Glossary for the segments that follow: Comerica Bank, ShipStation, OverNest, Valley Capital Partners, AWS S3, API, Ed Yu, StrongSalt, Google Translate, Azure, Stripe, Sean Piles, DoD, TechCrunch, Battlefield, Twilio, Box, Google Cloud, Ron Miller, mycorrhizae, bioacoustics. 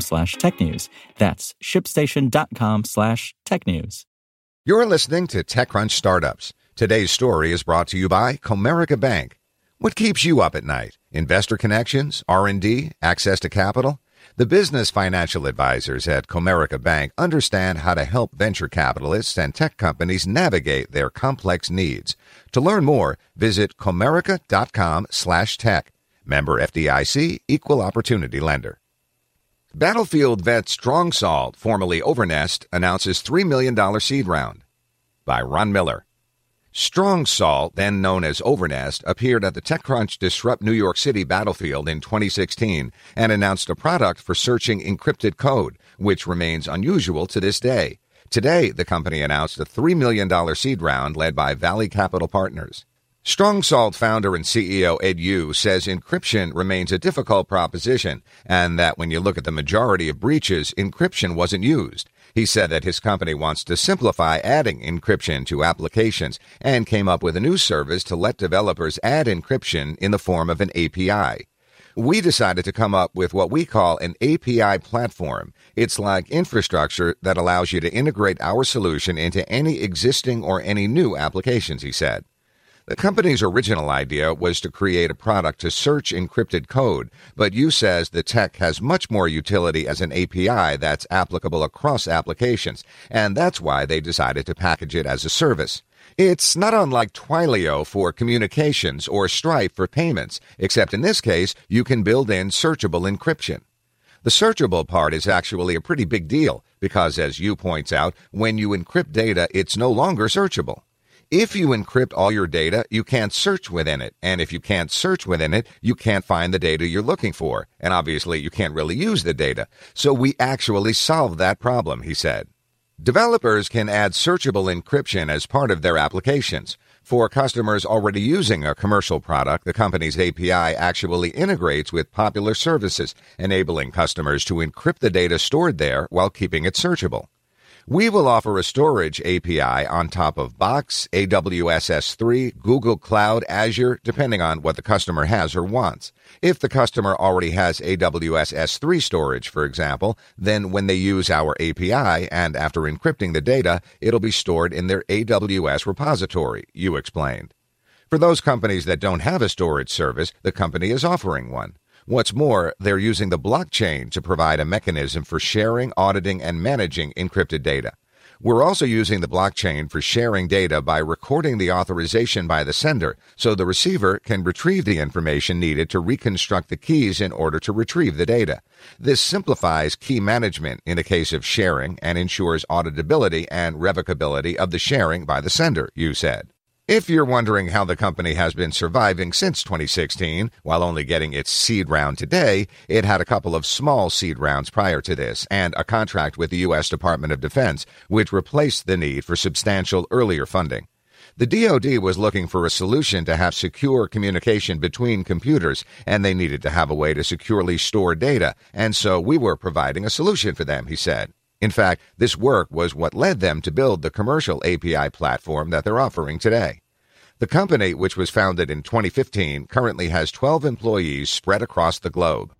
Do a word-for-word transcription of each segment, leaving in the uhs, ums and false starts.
slash tech news. That's shipstation dot com slash tech news. You're listening to TechCrunch Startups. Today's story is brought to you by Comerica Bank. What keeps you up at night? Investor connections, R and D, access to capital? The business financial advisors at Comerica Bank understand how to help venture capitalists and tech companies navigate their complex needs. To learn more, visit comerica dot com slash tech. Member F D I C, Equal Opportunity Lender. Battlefield vet StrongSalt, formerly OverNest, announces three million dollars seed round. By Ron Miller. StrongSalt, then known as OverNest, appeared at the TechCrunch Disrupt New York City Battlefield in twenty sixteen and announced a product for searching encrypted code, which remains unusual to this day. Today, the company announced a three million dollars seed round led by Valley Capital Partners. StrongSalt founder and C E O Ed Yu says encryption remains a difficult proposition and that when you look at the majority of breaches, encryption wasn't used. He said that his company wants to simplify adding encryption to applications and came up with a new service to let developers add encryption in the form of an A P I. We decided to come up with what we call an A P I platform. It's like infrastructure that allows you to integrate our solution into any existing or any new applications, he said. The company's original idea was to create a product to search encrypted code, but Yu says the tech has much more utility as an A P I that's applicable across applications, and that's why they decided to package it as a service. It's not unlike Twilio for communications or Stripe for payments, except in this case, you can build in searchable encryption. The searchable part is actually a pretty big deal because, as Yu points out, when you encrypt data, it's no longer searchable. If you encrypt all your data, you can't search within it. And if you can't search within it, you can't find the data you're looking for. And obviously, you can't really use the data. So we actually solved that problem, he said. Developers can add searchable encryption as part of their applications. For customers already using a commercial product, the company's A P I actually integrates with popular services, enabling customers to encrypt the data stored there while keeping it searchable. We will offer a storage A P I on top of Box, A W S S three, Google Cloud, Azure, depending on what the customer has or wants. If the customer already has A W S S three storage, for example, then when they use our A P I and after encrypting the data, it'll be stored in their A W S repository, Yu explained. For those companies that don't have a storage service, the company is offering one. What's more, they're using the blockchain to provide a mechanism for sharing, auditing, and managing encrypted data. We're also using the blockchain for sharing data by recording the authorization by the sender, so the receiver can retrieve the information needed to reconstruct the keys in order to retrieve the data. This simplifies key management in the case of sharing and ensures auditability and revocability of the sharing by the sender, Yu said. If you're wondering how the company has been surviving since twenty sixteen, while only getting its seed round today, it had a couple of small seed rounds prior to this and a contract with the U S Department of Defense, which replaced the need for substantial earlier funding. The D O D was looking for a solution to have secure communication between computers, and they needed to have a way to securely store data, and so we were providing a solution for them, he said. In fact, this work was what led them to build the commercial A P I platform that they're offering today. The company, which was founded in twenty fifteen, currently has twelve employees spread across the globe.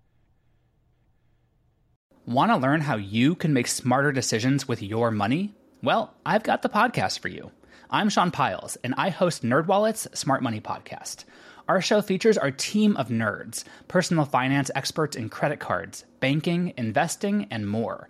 Want to learn how you can make smarter decisions with your money? Well, I've got the podcast for you. I'm Sean Piles, and I host NerdWallet's Smart Money Podcast. Our show features our team of nerds, personal finance experts in credit cards, banking, investing, and more.